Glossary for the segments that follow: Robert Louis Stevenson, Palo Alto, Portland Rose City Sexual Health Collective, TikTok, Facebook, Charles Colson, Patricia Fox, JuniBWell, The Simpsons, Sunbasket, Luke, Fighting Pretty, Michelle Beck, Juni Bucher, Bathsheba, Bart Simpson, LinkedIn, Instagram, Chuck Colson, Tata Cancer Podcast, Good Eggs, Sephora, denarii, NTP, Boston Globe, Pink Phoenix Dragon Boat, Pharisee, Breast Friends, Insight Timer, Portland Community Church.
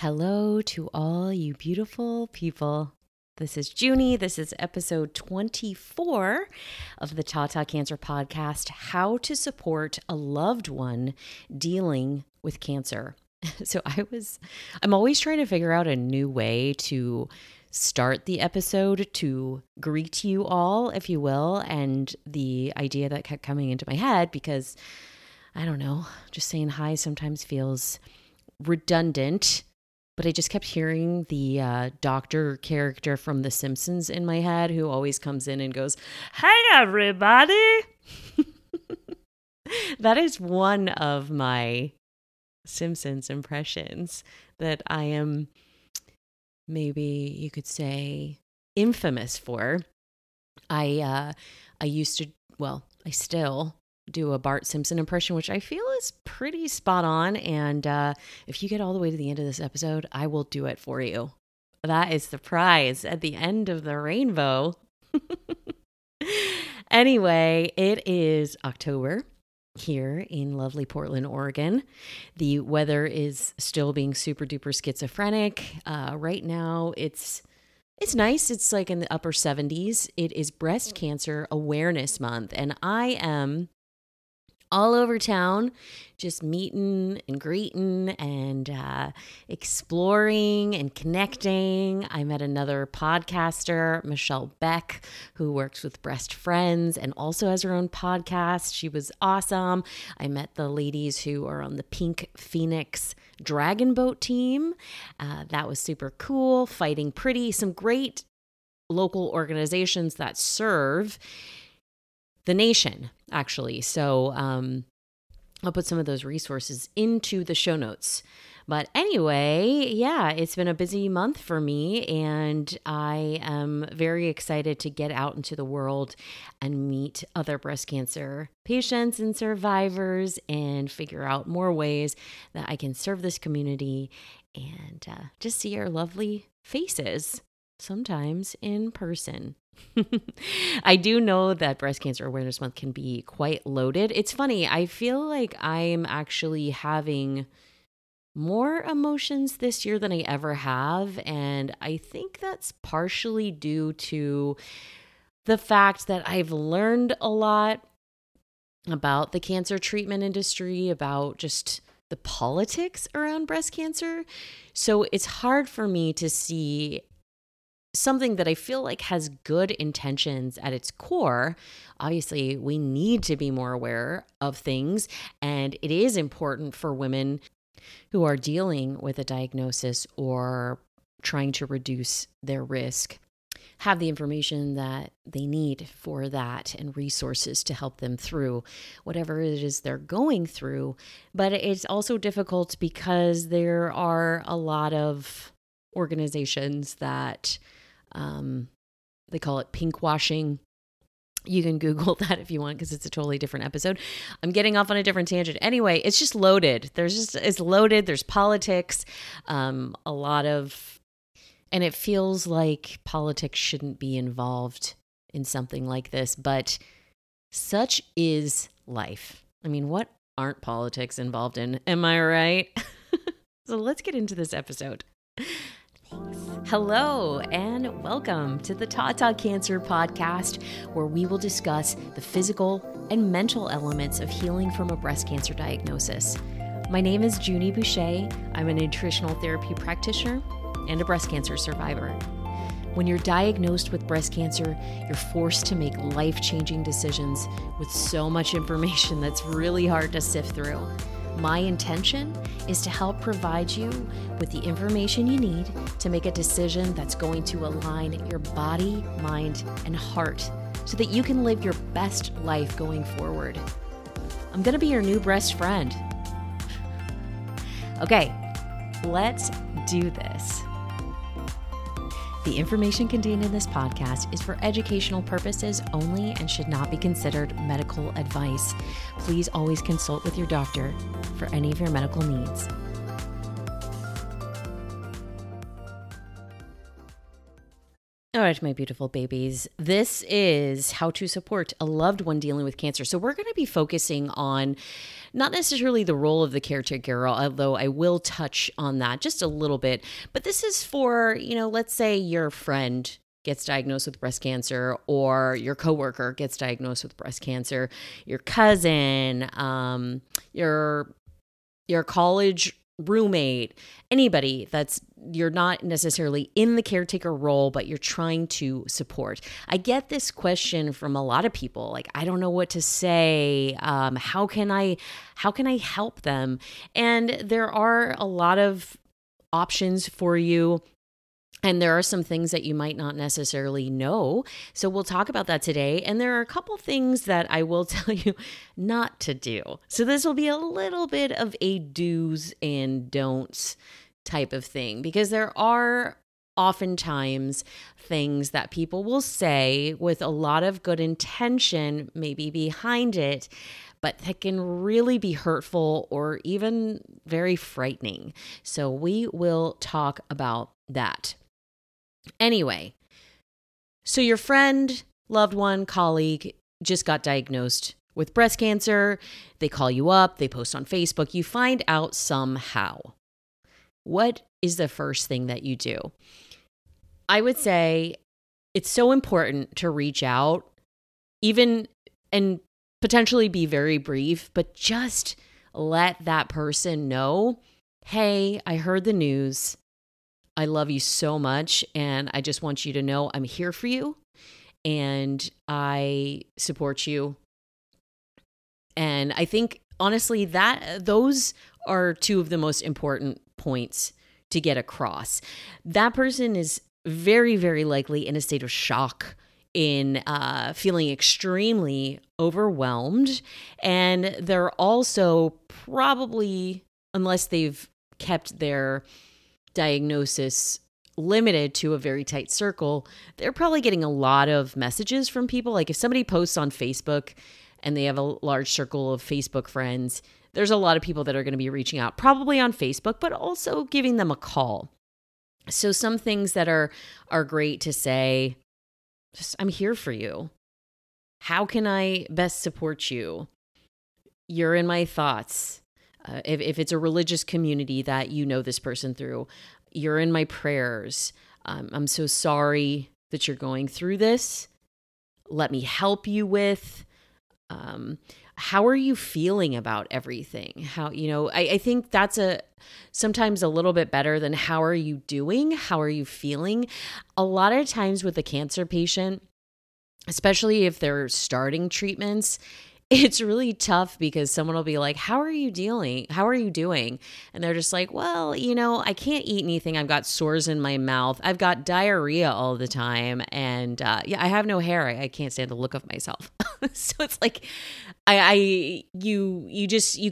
Hello to all you beautiful people. This is Juni. This is episode 24 of the Tata Cancer Podcast, How to Support a Loved One Dealing with Cancer. So I'm always trying to figure out a new way to start the episode, to greet you all, if you will. And the idea that kept coming into my head, because I don't know, just saying hi sometimes feels redundant. But I just kept hearing the doctor character from The Simpsons in my head, who always comes in and goes, "Hey, everybody." That is one of my Simpsons impressions that I am, maybe you could say, infamous for. I still do a Bart Simpson impression, which I feel is pretty spot on. And if you get all the way to the end of this episode, I will do it for you. That is the prize at the end of the rainbow. Anyway, it is October here in lovely Portland, Oregon. The weather is still being super duper schizophrenic. Right now, it's nice. It's like in the upper 70s. It is Breast Cancer Awareness Month, and I am all over town, just meeting and greeting and exploring and connecting. I met another podcaster, Michelle Beck, who works with Breast Friends and also has her own podcast. She was awesome. I met the ladies who are on the Pink Phoenix Dragon Boat team. That was super cool. Fighting Pretty, some great local organizations that serve the nation, actually. So I'll put some of those resources into the show notes. But anyway, yeah, it's been a busy month for me, and I am very excited to get out into the world and meet other breast cancer patients and survivors and figure out more ways that I can serve this community and just see our lovely faces, sometimes in person. I do know that Breast Cancer Awareness Month can be quite loaded. It's funny. I feel like I'm actually having more emotions this year than I ever have. And I think that's partially due to the fact that I've learned a lot about the cancer treatment industry, about just the politics around breast cancer. So it's hard for me to see something that I feel like has good intentions at its core. Obviously, we need to be more aware of things, and it is important for women who are dealing with a diagnosis or trying to reduce their risk have the information that they need for that and resources to help them through whatever it is they're going through. But it's also difficult because there are a lot of organizations that they call it pink washing. You can Google that if you want, because it's a totally different episode. I'm getting off on a different tangent. Anyway, it's just loaded. It's loaded. There's politics, and it feels like politics shouldn't be involved in something like this, but such is life. I mean, what aren't politics involved in? Am I right? So let's get into this episode. Hello and welcome to the Tata Cancer Podcast, where we will discuss the physical and mental elements of healing from a breast cancer diagnosis. My name is Juni Bucher. I'm a nutritional therapy practitioner and a breast cancer survivor. When you're diagnosed with breast cancer, you're forced to make life-changing decisions with so much information that's really hard to sift through. My intention is to help provide you with the information you need to make a decision that's going to align your body, mind, and heart so that you can live your best life going forward. I'm going to be your new breast friend. Okay, let's do this. The information contained in this podcast is for educational purposes only and should not be considered medical advice. Please always consult with your doctor for any of your medical needs. All right, my beautiful babies. This is how to support a loved one dealing with cancer. So we're going to be focusing on not necessarily the role of the caretaker, although I will touch on that just a little bit. But this is for, you know, let's say your friend gets diagnosed with breast cancer, or your coworker gets diagnosed with breast cancer, your cousin, your college roommate, anybody that's you're not necessarily in the caretaker role, but you're trying to support. I get this question from a lot of people, like, I don't know what to say. How can I help them? And there are a lot of options for you. And there are some things that you might not necessarily know. So we'll talk about that today. And there are a couple things that I will tell you not to do. So this will be a little bit of a do's and don'ts type of thing, because there are oftentimes things that people will say with a lot of good intention, maybe behind it, but that can really be hurtful or even very frightening. So we will talk about that. Anyway, so your friend, loved one, colleague just got diagnosed with breast cancer. They call you up, they post on Facebook, you find out somehow. What is the first thing that you do? I would say it's so important to reach out, even and potentially be very brief, but just let that person know, hey, I heard the news. I love you so much, and I just want you to know I'm here for you, and I support you. And I think, honestly, that those are two of the most important points to get across. That person is very, very likely in a state of shock, in feeling extremely overwhelmed, and they're also probably, unless they've kept their diagnosis limited to a very tight circle, they're probably getting a lot of messages from people. Like if somebody posts on Facebook and they have a large circle of Facebook friends, there's a lot of people that are going to be reaching out, probably on Facebook, but also giving them a call. So some things that are great to say, just, I'm here for you. How can I best support you? You're in my thoughts. If it's a religious community that you know this person through, you're in my prayers. I'm so sorry that you're going through this. Let me help you with. How are you feeling about everything? How, you know, I think that's sometimes a little bit better than how are you doing? How are you feeling? A lot of times with a cancer patient, especially if they're starting treatments, it's really tough because someone will be like, how are you dealing? How are you doing? And they're just like, well, you know, I can't eat anything. I've got sores in my mouth. I've got diarrhea all the time. And yeah, I have no hair. I can't stand the look of myself. So it's like, you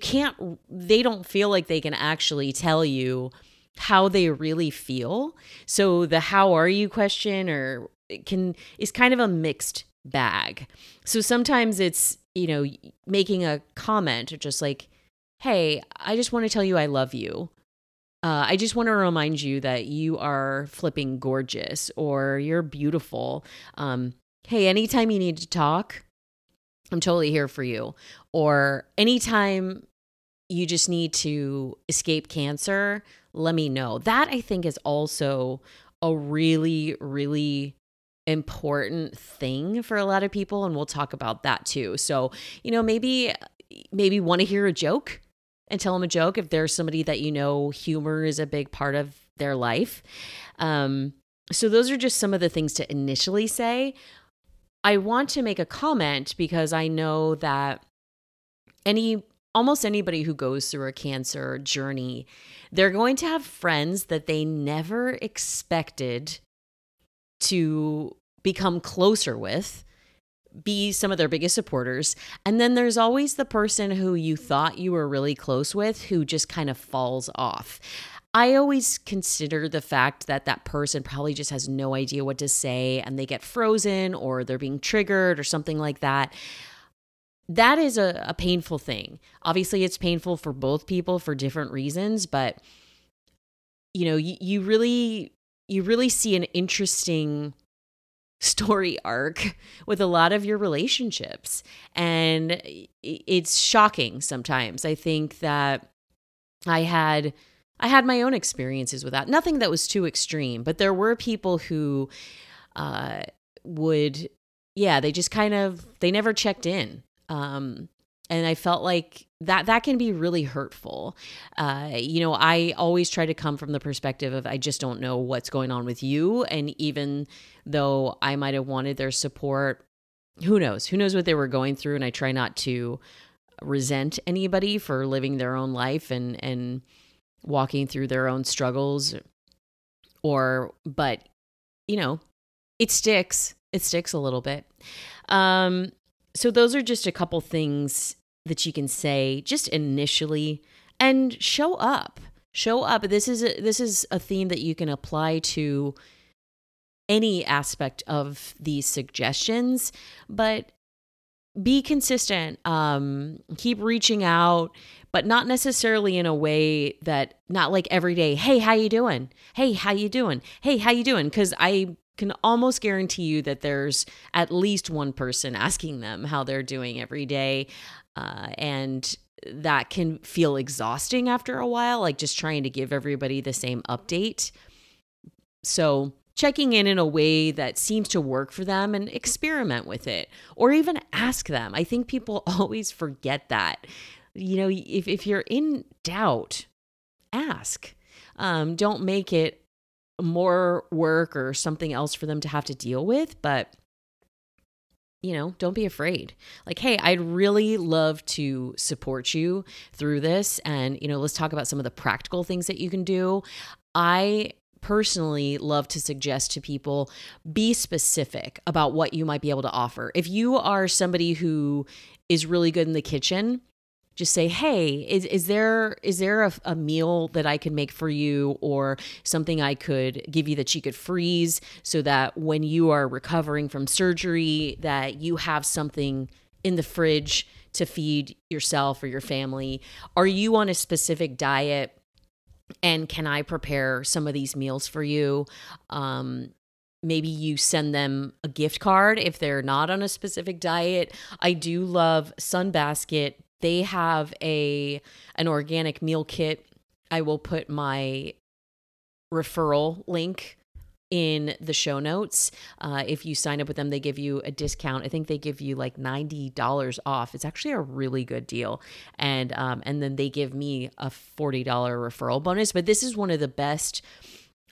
can't, they don't feel like they can actually tell you how they really feel. So the how are you question or is kind of a mixed bag. So sometimes it's, you know, making a comment or just like, hey, I just want to tell you I love you. I just want to remind you that you are flipping gorgeous or you're beautiful. Hey, anytime you need to talk, I'm totally here for you. Or anytime you just need to escape cancer, let me know. That I think is also a really, really important thing for a lot of people, and we'll talk about that too. So, you know, maybe want to hear a joke and tell them a joke if there's somebody that you know humor is a big part of their life. So those are just some of the things to initially say. I want to make a comment because I know that almost anybody who goes through a cancer journey, they're going to have friends that they never expected to become closer with, be some of their biggest supporters. And then there's always the person who you thought you were really close with who just kind of falls off. I always consider the fact that that person probably just has no idea what to say and they get frozen or they're being triggered or something like that. That is a painful thing. Obviously, it's painful for both people for different reasons, but you know, you really see an interesting story arc with a lot of your relationships. And it's shocking sometimes. I think that I had my own experiences with that. Nothing that was too extreme, but there were people who they just kind of, they never checked in. And I felt like that can be really hurtful. I always try to come from the perspective of, I just don't know what's going on with you. And even though I might have wanted their support, who knows what they were going through. And I try not to resent anybody for living their own life and walking through their own struggles, but it sticks a little bit. So those are just a couple things that you can say just initially, and show up. This is a theme that you can apply to any aspect of these suggestions, but be consistent. Keep reaching out, but not necessarily in a way that, not like every day, hey, how you doing? Hey, how you doing? Hey, how you doing? Because I can almost guarantee you that there's at least one person asking them how they're doing every day. And that can feel exhausting after a while, like just trying to give everybody the same update. So checking in a way that seems to work for them, and experiment with it, or even ask them. I think people always forget that. If you're in doubt, ask. Don't make it more work or something else for them to have to deal with, but don't be afraid. Like, hey, I'd really love to support you through this, and let's talk about some of the practical things that you can do. I personally love to suggest to people, be specific about what you might be able to offer. If you are somebody who is really good in the kitchen, just say, hey, is there a meal that I can make for you, or something I could give you that you could freeze, so that when you are recovering from surgery, that you have something in the fridge to feed yourself or your family? Are you on a specific diet? And can I prepare some of these meals for you? Maybe you send them a gift card if they're not on a specific diet. I do love Sunbasket. They have an organic meal kit. I will put my referral link in the show notes. If you sign up with them, they give you a discount. I think they give you like $90 off. It's actually a really good deal. And then they give me a $40 referral bonus. But this is one of the best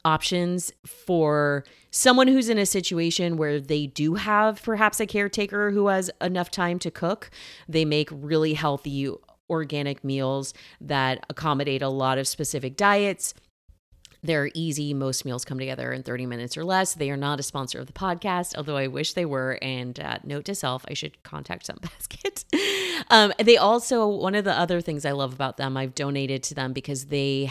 options for someone who's in a situation where they do have perhaps a caretaker who has enough time to cook. They make really healthy organic meals that accommodate a lot of specific diets. They're easy. Most meals come together in 30 minutes or less. They are not a sponsor of the podcast, although I wish they were. And note to self, I should contact Sunbasket. They also, one of the other things I love about them, I've donated to them because they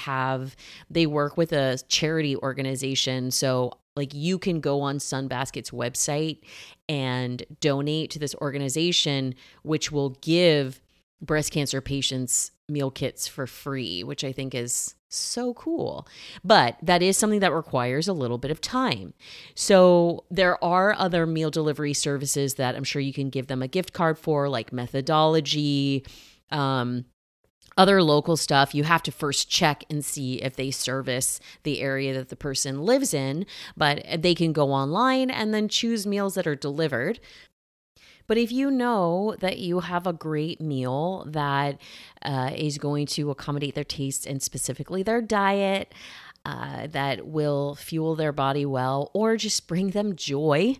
work with a charity organization. So like, you can go on Sunbasket's website and donate to this organization, which will give breast cancer patients meal kits for free, which I think is so cool. But that is something that requires a little bit of time. So there are other meal delivery services that I'm sure you can give them a gift card for, like Methodology, other local stuff. You have to first check and see if they service the area that the person lives in, but they can go online and then choose meals that are delivered. But if you know that you have a great meal that is going to accommodate their tastes, and specifically their diet, that will fuel their body well, or just bring them joy,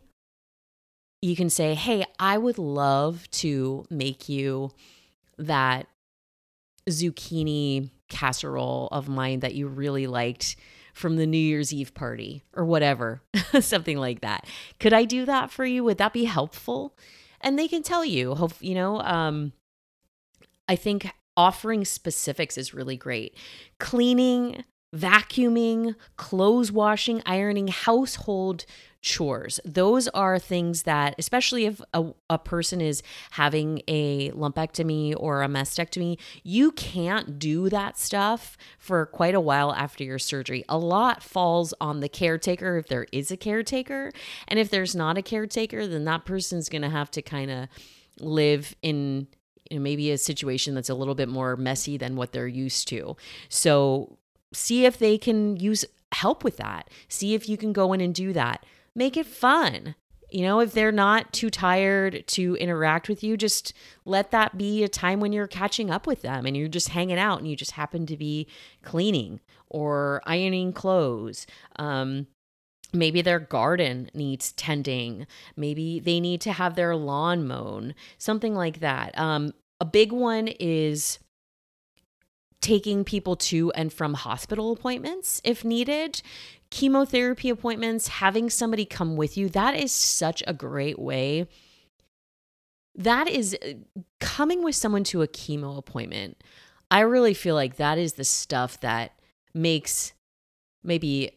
you can say, hey, I would love to make you that zucchini casserole of mine that you really liked from the New Year's Eve party, or whatever, something like that. Could I do that for you? Would that be helpful? And they can tell you, I think offering specifics is really great. Cleaning, vacuuming, clothes washing, ironing, household chores. Those are things that, especially if a person is having a lumpectomy or a mastectomy, you can't do that stuff for quite a while after your surgery. A lot falls on the caretaker if there is a caretaker. And if there's not a caretaker, then that person's going to have to kind of live in, you know, maybe a situation that's a little bit more messy than what they're used to. So see if they can use help with that. See if you can go in and do that. Make it fun. You know, if they're not too tired to interact with you, just let that be a time when you're catching up with them and you're just hanging out and you just happen to be cleaning or ironing clothes. Maybe their garden needs tending. Maybe they need to have their lawn mown, something like that. A big one is taking people to and from hospital appointments if needed, chemotherapy appointments, having somebody come with you. That is such a great way. That is coming with someone to a chemo appointment. I really feel like that is the stuff that makes maybe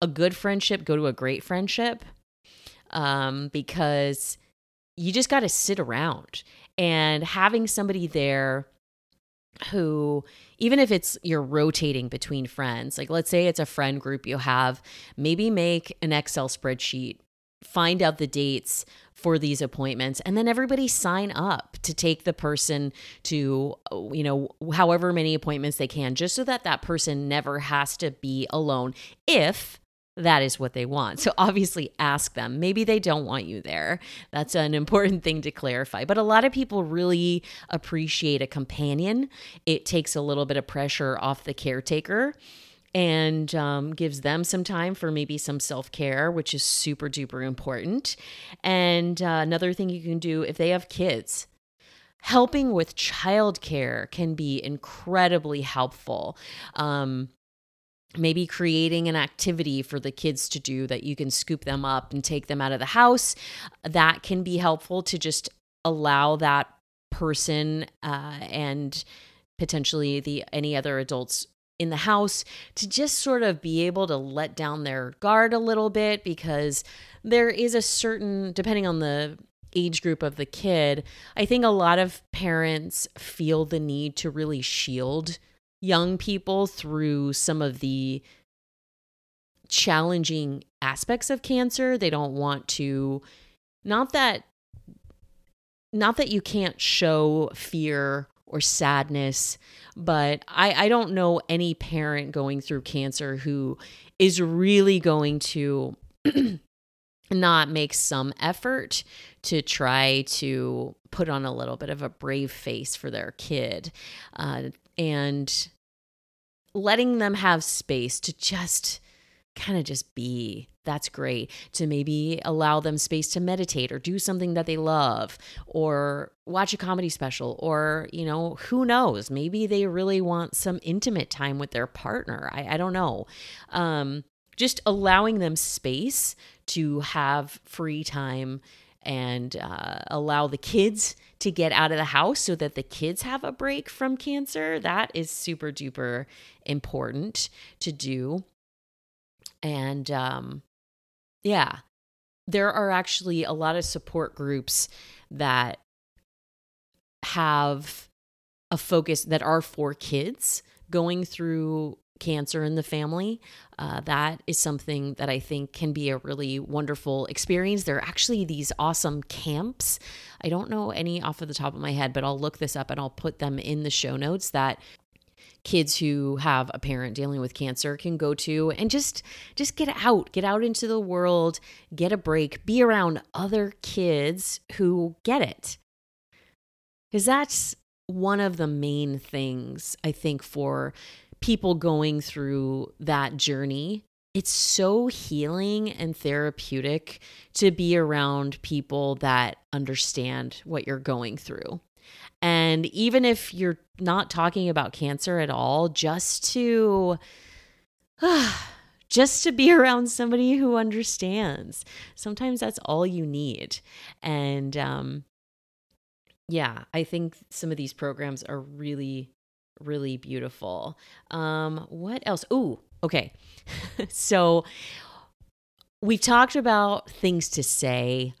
a good friendship go to a great friendship, because you just got to sit around, and having somebody there who, even if it's you're rotating between friends, like let's say it's a friend group you have, maybe make an Excel spreadsheet, find out the dates for these appointments, and then everybody sign up to take the person to, you know, however many appointments they can, just so that that person never has to be alone if that is what they want. So obviously ask them. Maybe they don't want you there. That's an important thing to clarify. But a lot of people really appreciate a companion. It takes a little bit of pressure off the caretaker and gives them some time for maybe some self-care, which is super duper important. And another thing you can do if they have kids, helping with childcare can be incredibly helpful. Maybe creating an activity for the kids to do that you can scoop them up and take them out of the house. That can be helpful to just allow that person and potentially any other adults in the house to just sort of be able to let down their guard a little bit, because there is a certain, depending on the age group of the kid, I think a lot of parents feel the need to really shield young people through some of the challenging aspects of cancer. They don't want to, not that you can't show fear or sadness, but I don't know any parent going through cancer who is really going to not make some effort to try to put on a little bit of a brave face for their kid. And letting them have space to just kind of just be, that's great. To maybe allow them space to meditate or do something that they love or watch a comedy special, or, you know, who knows, maybe they really want some intimate time with their partner. I don't know. Just allowing them space to have free time and allow the kids to get out of the house so that the kids have a break from cancer. That is super duper important to do. And yeah, there are actually a lot of support groups that have a focus that are for kids going through cancer in the family. That is something that I think can be a really wonderful experience. There are actually these awesome camps. I don't know any off of the top of my head, but I'll look this up and I'll put them in the show notes, that kids who have a parent dealing with cancer can go to and just get out into the world, get a break, be around other kids who get it. Because that's one of the main things, I think, for people going through that journey. It's so healing and therapeutic to be around people that understand what you're going through. And even if you're not talking about cancer at all, just to be around somebody who understands, sometimes that's all you need. And yeah, I think some of these programs are really, really beautiful. What else? Ooh, okay. So We talked about things to say.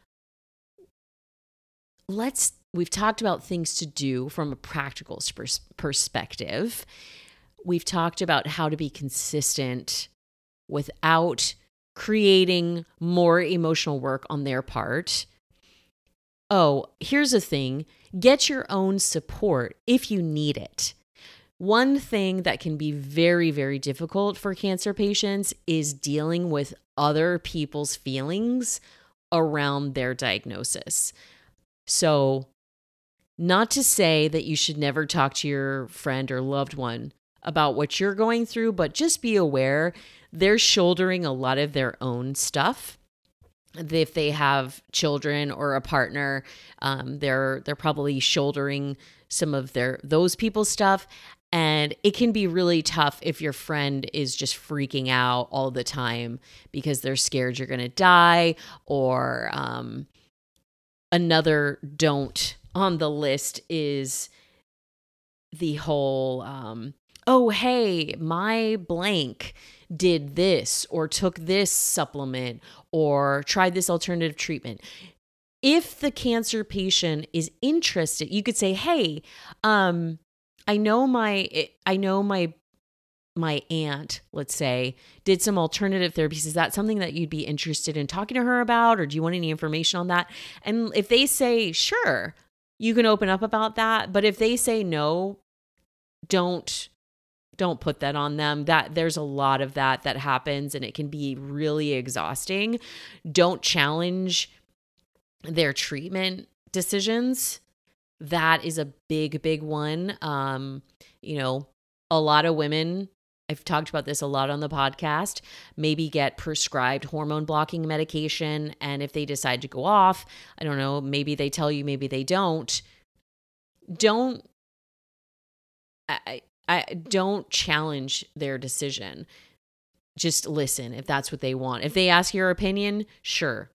We've talked about things to do from a practical perspective. We've talked about how to be consistent without creating more emotional work on their part. Oh, here's a thing. Get your own support if you need it. One thing that can be very, very difficult for cancer patients is dealing with other people's feelings around their diagnosis. So, not to say that you should never talk to your friend or loved one about what you're going through, but just be aware they're shouldering a lot of their own stuff. If they have children or a partner, they're probably shouldering some of those people's stuff. And it can be really tough if your friend is just freaking out all the time because they're scared you're going to die, or another don't on the list is the whole, oh, hey, my blank did this or took this supplement or tried this alternative treatment. If the cancer patient is interested, you could say, hey, I know my aunt, let's say, did some alternative therapies. Is that something that you'd be interested in talking to her about? Or do you want any information on that? And if they say, sure, you can open up about that. But if they say no, don't put that on them. That there's a lot of that happens, and it can be really exhausting. Don't challenge their treatment decisions. That is a big, big one. A lot of women, I've talked about this a lot on the podcast, maybe get prescribed hormone blocking medication. And if they decide to go off, I don't know, maybe they tell you, maybe they don't. Don't challenge their decision. Just listen if that's what they want. If they ask your opinion, sure.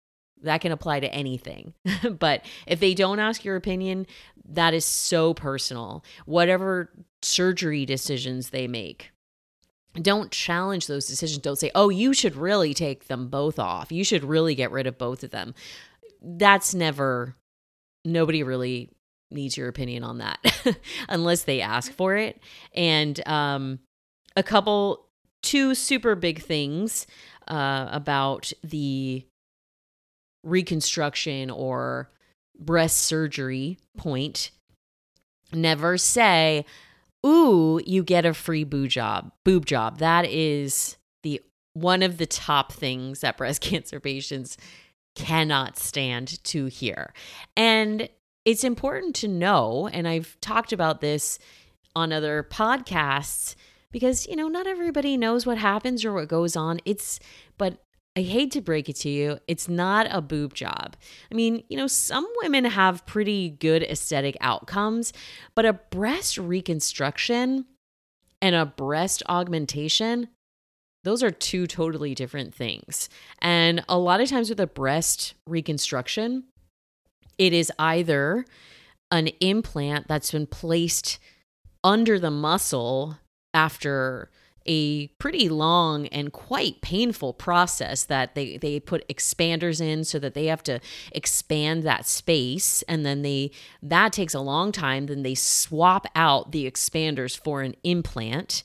That can apply to anything. But if they don't ask your opinion, that is so personal. Whatever surgery decisions they make, don't challenge those decisions. Don't say, oh, you should really take them both off. You should really get rid of both of them. Nobody really needs your opinion on that unless they ask for it. And two super big things about the reconstruction or breast surgery point. Never say, ooh, you get a free boob job. That is one of the top things that breast cancer patients cannot stand to hear. And it's important to know, and I've talked about this on other podcasts, because, not everybody knows what happens or what goes on. But I hate to break it to you, it's not a boob job. I mean, some women have pretty good aesthetic outcomes, but a breast reconstruction and a breast augmentation, those are two totally different things. And a lot of times with a breast reconstruction, it is either an implant that's been placed under the muscle after a pretty long and quite painful process that they put expanders in so that they have to expand that space. And then that takes a long time. Then they swap out the expanders for an implant.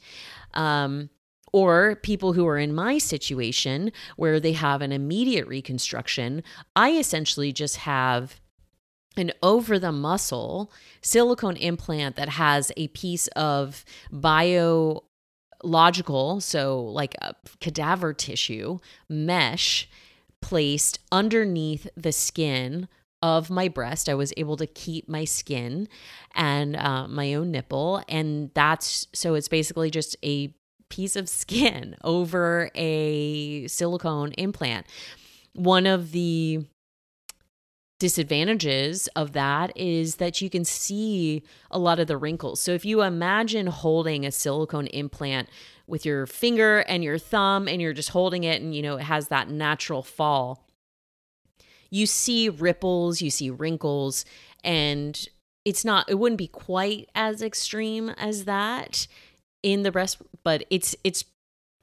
Or people who are in my situation where they have an immediate reconstruction, I essentially just have an over-the-muscle silicone implant that has a piece of biological, so like a cadaver tissue mesh placed underneath the skin of my breast. I was able to keep my skin and my own nipple, and so it's basically just a piece of skin over a silicone implant. One of the disadvantages of that is that you can see a lot of the wrinkles. So if you imagine holding a silicone implant with your finger and your thumb, and you're just holding it, and it has that natural fall, you see ripples, you see wrinkles, and it wouldn't be quite as extreme as that in the breast, but it's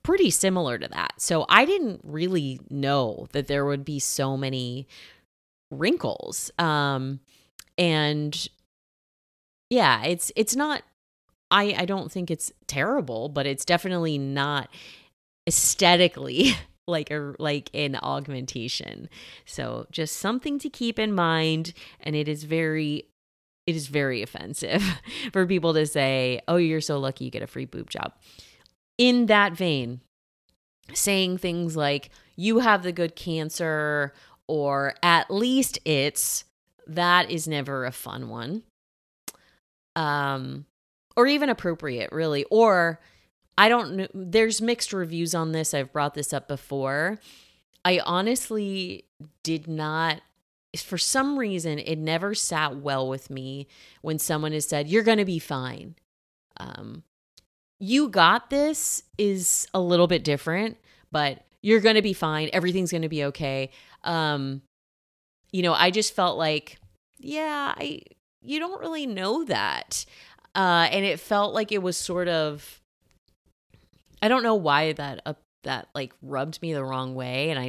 pretty similar to that. So I didn't really know that there would be so many wrinkles. And yeah, it's not, I don't think it's terrible, but it's definitely not aesthetically like an augmentation. So just something to keep in mind. And it is very offensive for people to say, oh, you're so lucky you get a free boob job. In that vein, saying things like, you have the good cancer, or at least it's, that is never a fun one. Or even appropriate, really. Or I don't know, there's mixed reviews on this. I've brought this up before. I honestly did not, for some reason, it never sat well with me when someone has said, you're going to be fine. You got this is a little bit different, but you're going to be fine. Everything's going to be okay. I just felt like, yeah, you don't really know that. And it felt like it was sort of, I don't know why that like rubbed me the wrong way. And I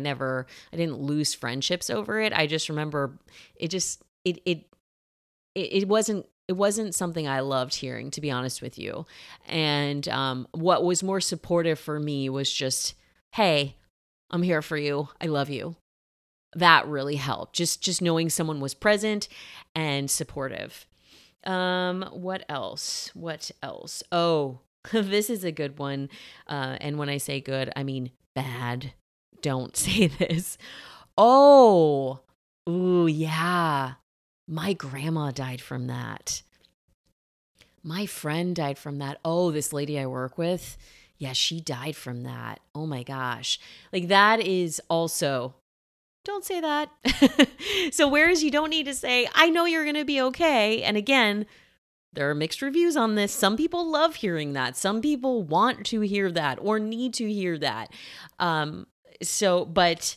didn't lose friendships over it. I just remember it wasn't something I loved hearing, to be honest with you. And what was more supportive for me was just, hey, I'm here for you. I love you. That really helped. Just knowing someone was present and supportive. What else? Oh, this is a good one. And when I say good, I mean bad. Don't say this. Oh, ooh, yeah. My grandma died from that. My friend died from that. Oh, this lady I work with. Yeah, she died from that. Oh my gosh. Like that is also, don't say that. So whereas you don't need to say, I know you're going to be okay. And again, there are mixed reviews on this. Some people love hearing that. Some people want to hear that or need to hear that. But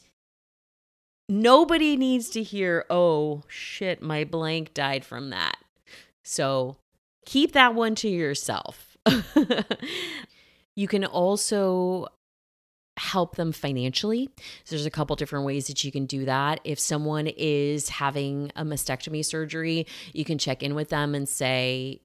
nobody needs to hear, oh, shit, my blank died from that. So keep that one to yourself. You can also help them financially. So there's a couple different ways that you can do that. If someone is having a mastectomy surgery, you can check in with them and say,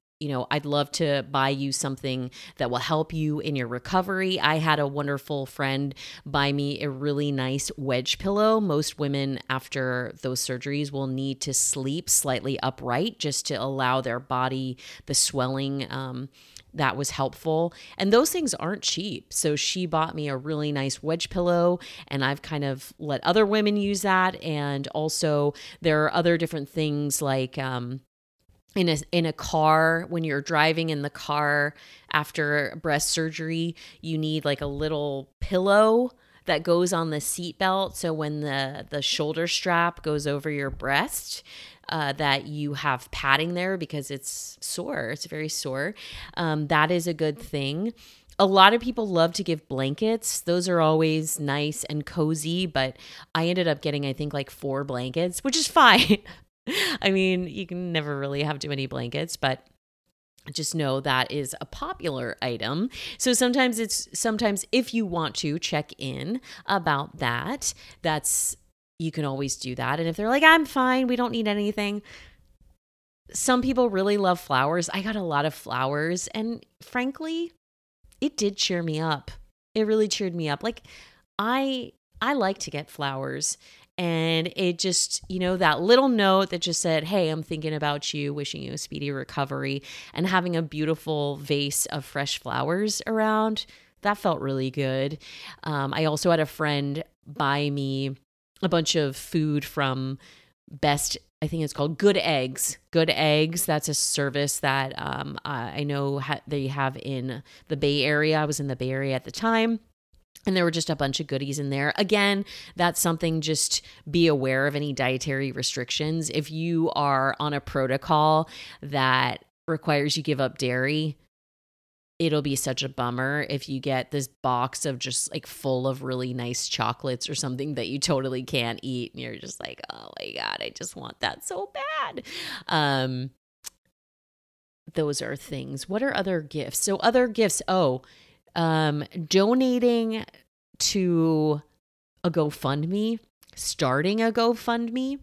I'd love to buy you something that will help you in your recovery. I had a wonderful friend buy me a really nice wedge pillow. Most women after those surgeries will need to sleep slightly upright just to allow their body the swelling. That was helpful. And those things aren't cheap. So she bought me a really nice wedge pillow, and I've kind of let other women use that. And also there are other different things like, in a car, when you're driving in the car after breast surgery, you need like a little pillow that goes on the seat belt. So when the shoulder strap goes over your breast, that you have padding there because it's sore. It's very sore. That is a good thing. A lot of people love to give blankets. Those are always nice and cozy, but I ended up getting, I think, like 4 blankets, which is fine. I mean, you can never really have too many blankets, but just know that is a popular item. So sometimes if you want to check in about that, you can always do that. And if they're like, I'm fine, we don't need anything. Some people really love flowers. I got a lot of flowers, and frankly, it did cheer me up. It really cheered me up. Like I like to get flowers. And it just, that little note that just said, hey, I'm thinking about you, wishing you a speedy recovery, and having a beautiful vase of fresh flowers around, that felt really good. I also had a friend buy me a bunch of food from I think it's called Good Eggs. Good Eggs, that's a service that I know they have in the Bay Area. I was in the Bay Area at the time. And there were just a bunch of goodies in there. Again, that's something, just be aware of any dietary restrictions. If you are on a protocol that requires you give up dairy, it'll be such a bummer if you get this box of just like full of really nice chocolates or something that you totally can't eat. And you're just like, oh my God, I just want that so bad. Those are things. What are other gifts? So other gifts, donating to a GoFundMe, starting a GoFundMe,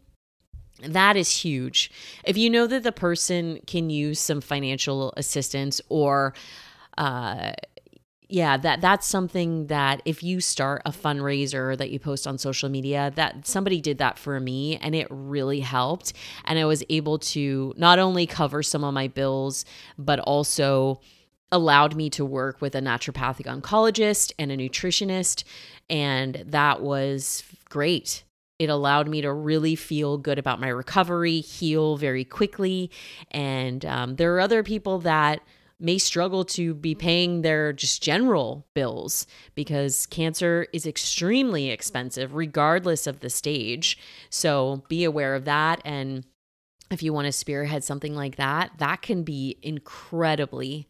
that is huge. If you know that the person can use some financial assistance or, that's something that if you start a fundraiser that you post on social media, that somebody did that for me and it really helped. And I was able to not only cover some of my bills, but also allowed me to work with a naturopathic oncologist and a nutritionist. And that was great. It allowed me to really feel good about my recovery, heal very quickly. And there are other people that may struggle to be paying their just general bills because cancer is extremely expensive regardless of the stage. So be aware of that. And if you want to spearhead something like that, that can be incredibly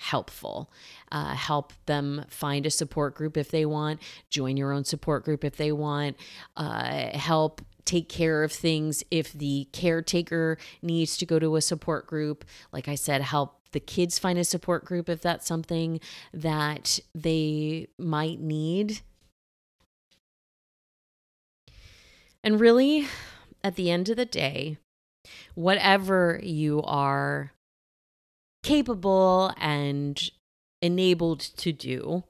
helpful. Help them find a support group if they want, join your own support group if they want, help take care of things if the caretaker needs to go to a support group. Like I said, help the kids find a support group if that's something that they might need. And really, at the end of the day, whatever you are capable and enabled to do,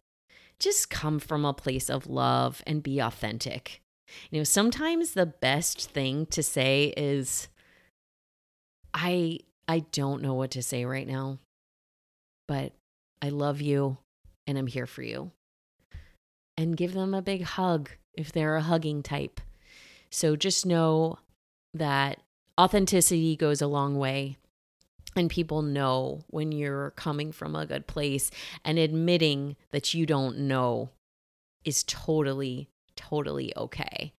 just come from a place of love and be authentic. You know, sometimes the best thing to say is, I don't know what to say right now, but I love you and I'm here for you. And give them a big hug if they're a hugging type. So just know that authenticity goes a long way. And people know when you're coming from a good place, and admitting that you don't know is totally, totally okay.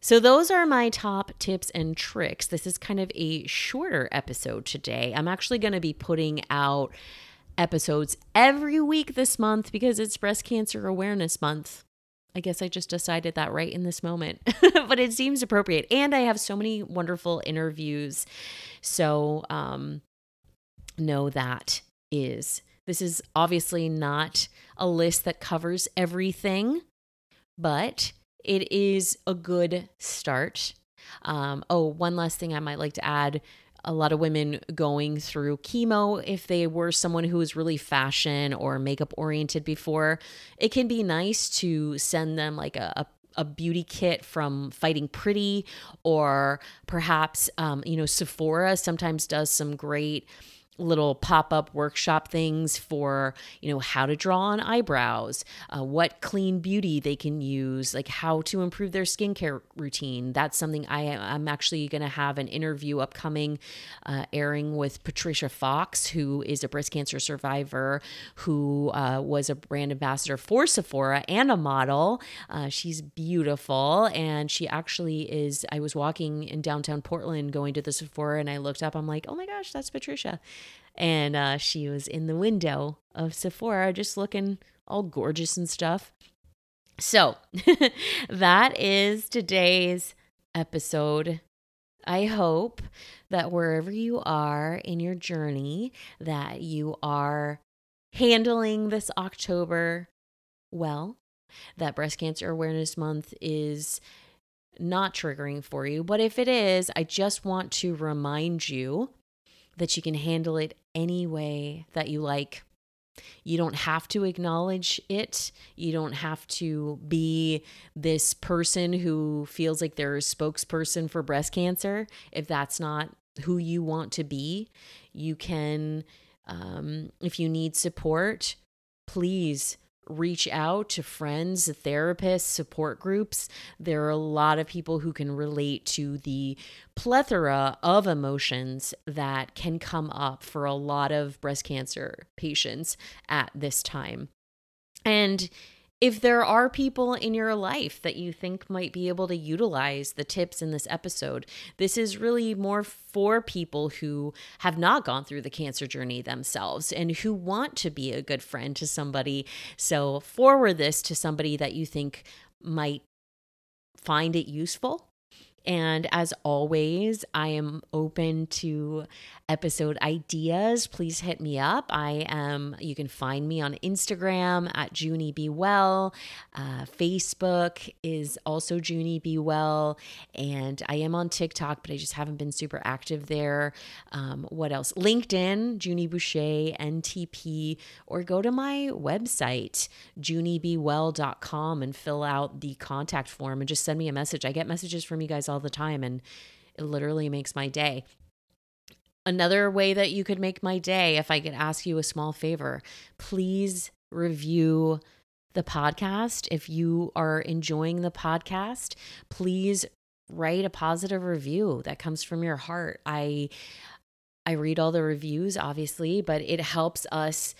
So those are my top tips and tricks. This is kind of a shorter episode today. I'm actually going to be putting out episodes every week this month because it's Breast Cancer Awareness Month. I guess I just decided that right in this moment, but it seems appropriate. And I have so many wonderful interviews. So know that this is obviously not a list that covers everything, but it is a good start. One last thing I might like to add. A lot of women going through chemo, if they were someone who was really fashion or makeup oriented before, it can be nice to send them like a beauty kit from Fighting Pretty, or perhaps, Sephora sometimes does some great little pop-up workshop things for, how to draw on eyebrows, what clean beauty they can use, like how to improve their skincare routine. That's something I'm actually going to have an interview upcoming airing with Patricia Fox, who is a breast cancer survivor, who was a brand ambassador for Sephora and a model. She's beautiful. And she actually is, I was walking in downtown Portland going to the Sephora and I looked up, I'm like, oh my gosh, that's Patricia. And she was in the window of Sephora just looking all gorgeous and stuff. So that is today's episode. I hope that wherever you are in your journey, that you are handling this October well, that Breast Cancer Awareness Month is not triggering for you. But if it is, I just want to remind you that you can handle it any way that you like. You don't have to acknowledge it. You don't have to be this person who feels like they're a spokesperson for breast cancer. If that's not who you want to be, you can, if you need support, please reach out to friends, therapists, support groups. There are a lot of people who can relate to the plethora of emotions that can come up for a lot of breast cancer patients at this time. And if there are people in your life that you think might be able to utilize the tips in this episode, this is really more for people who have not gone through the cancer journey themselves and who want to be a good friend to somebody. So forward this to somebody that you think might find it useful. And as always, I am open to episode ideas. Please hit me up. You can find me on Instagram at JuniBWell. Facebook is also JuniBWell. And I am on TikTok, but I just haven't been super active there. What else? LinkedIn, Juni Bucher, NTP, or go to my website, junibewell.com, and fill out the contact form and just send me a message. I get messages from you guys all the time, and it literally makes my day. Another way that you could make my day, if I could ask you a small favor, please review the podcast. If you are enjoying the podcast, please write a positive review that comes from your heart. I read all the reviews, obviously, but it helps us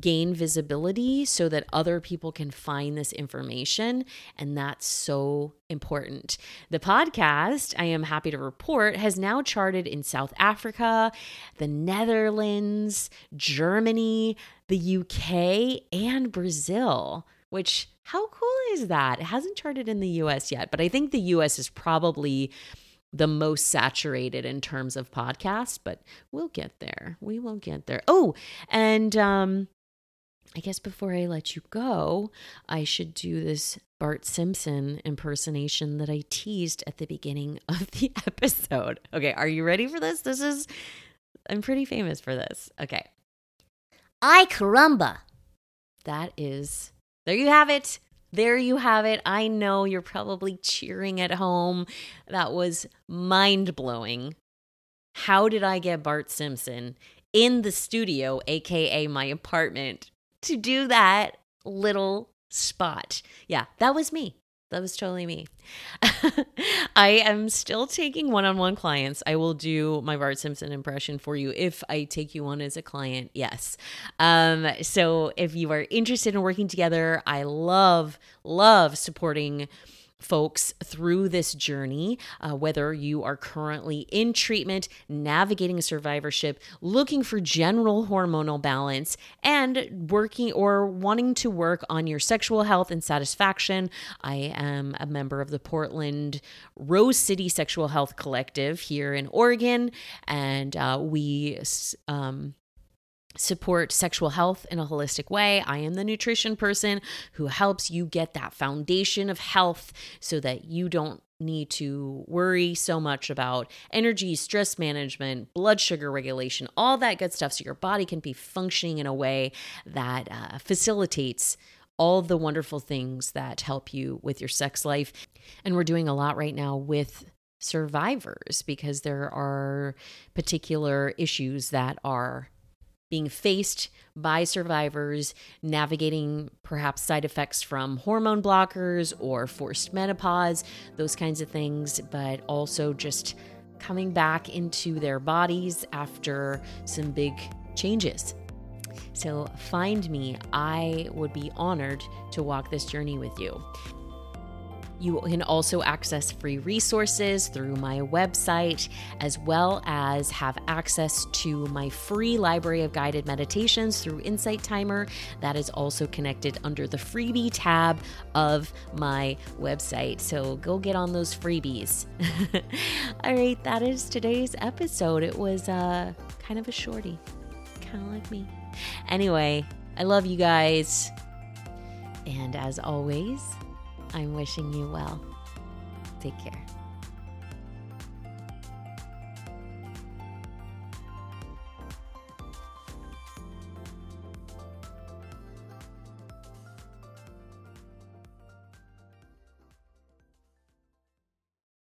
gain visibility so that other people can find this information. And that's so important. The podcast, I am happy to report, has now charted in South Africa, the Netherlands, Germany, the UK, and Brazil, which, how cool is that? It hasn't charted in the US yet, but I think the US is probably the most saturated in terms of podcasts, but we'll get there. We will get there. Oh, and I guess before I let you go, I should do this Bart Simpson impersonation that I teased at the beginning of the episode. Okay, are you ready for this? I'm pretty famous for this. Okay. Ay caramba. There you have it. There you have it. I know you're probably cheering at home. That was mind-blowing. How did I get Bart Simpson in the studio, aka my apartment, to do that little spot? Yeah, that was me. That was totally me. I am still taking one-on-one clients. I will do my Bart Simpson impression for you if I take you on as a client, yes. So if you are interested in working together, I love supporting folks through this journey, whether you are currently in treatment, navigating survivorship, looking for general hormonal balance, and working or wanting to work on your sexual health and satisfaction. I am a member of the Portland Rose City Sexual Health Collective here in Oregon, and we support sexual health in a holistic way. I am the nutrition person who helps you get that foundation of health so that you don't need to worry so much about energy, stress management, blood sugar regulation, all that good stuff, so your body can be functioning in a way that facilitates all the wonderful things that help you with your sex life. And we're doing a lot right now with survivors because there are particular issues that are being faced by survivors, navigating perhaps side effects from hormone blockers or forced menopause, those kinds of things, but also just coming back into their bodies after some big changes. So find me. I would be honored to walk this journey with you. You can also access free resources through my website, as well as have access to my free library of guided meditations through Insight Timer. That is also connected under the freebie tab of my website. So go get on those freebies. All right, that is today's episode. It was kind of a shorty, kind of like me. Anyway, I love you guys. And as always, I'm wishing you well. Take care.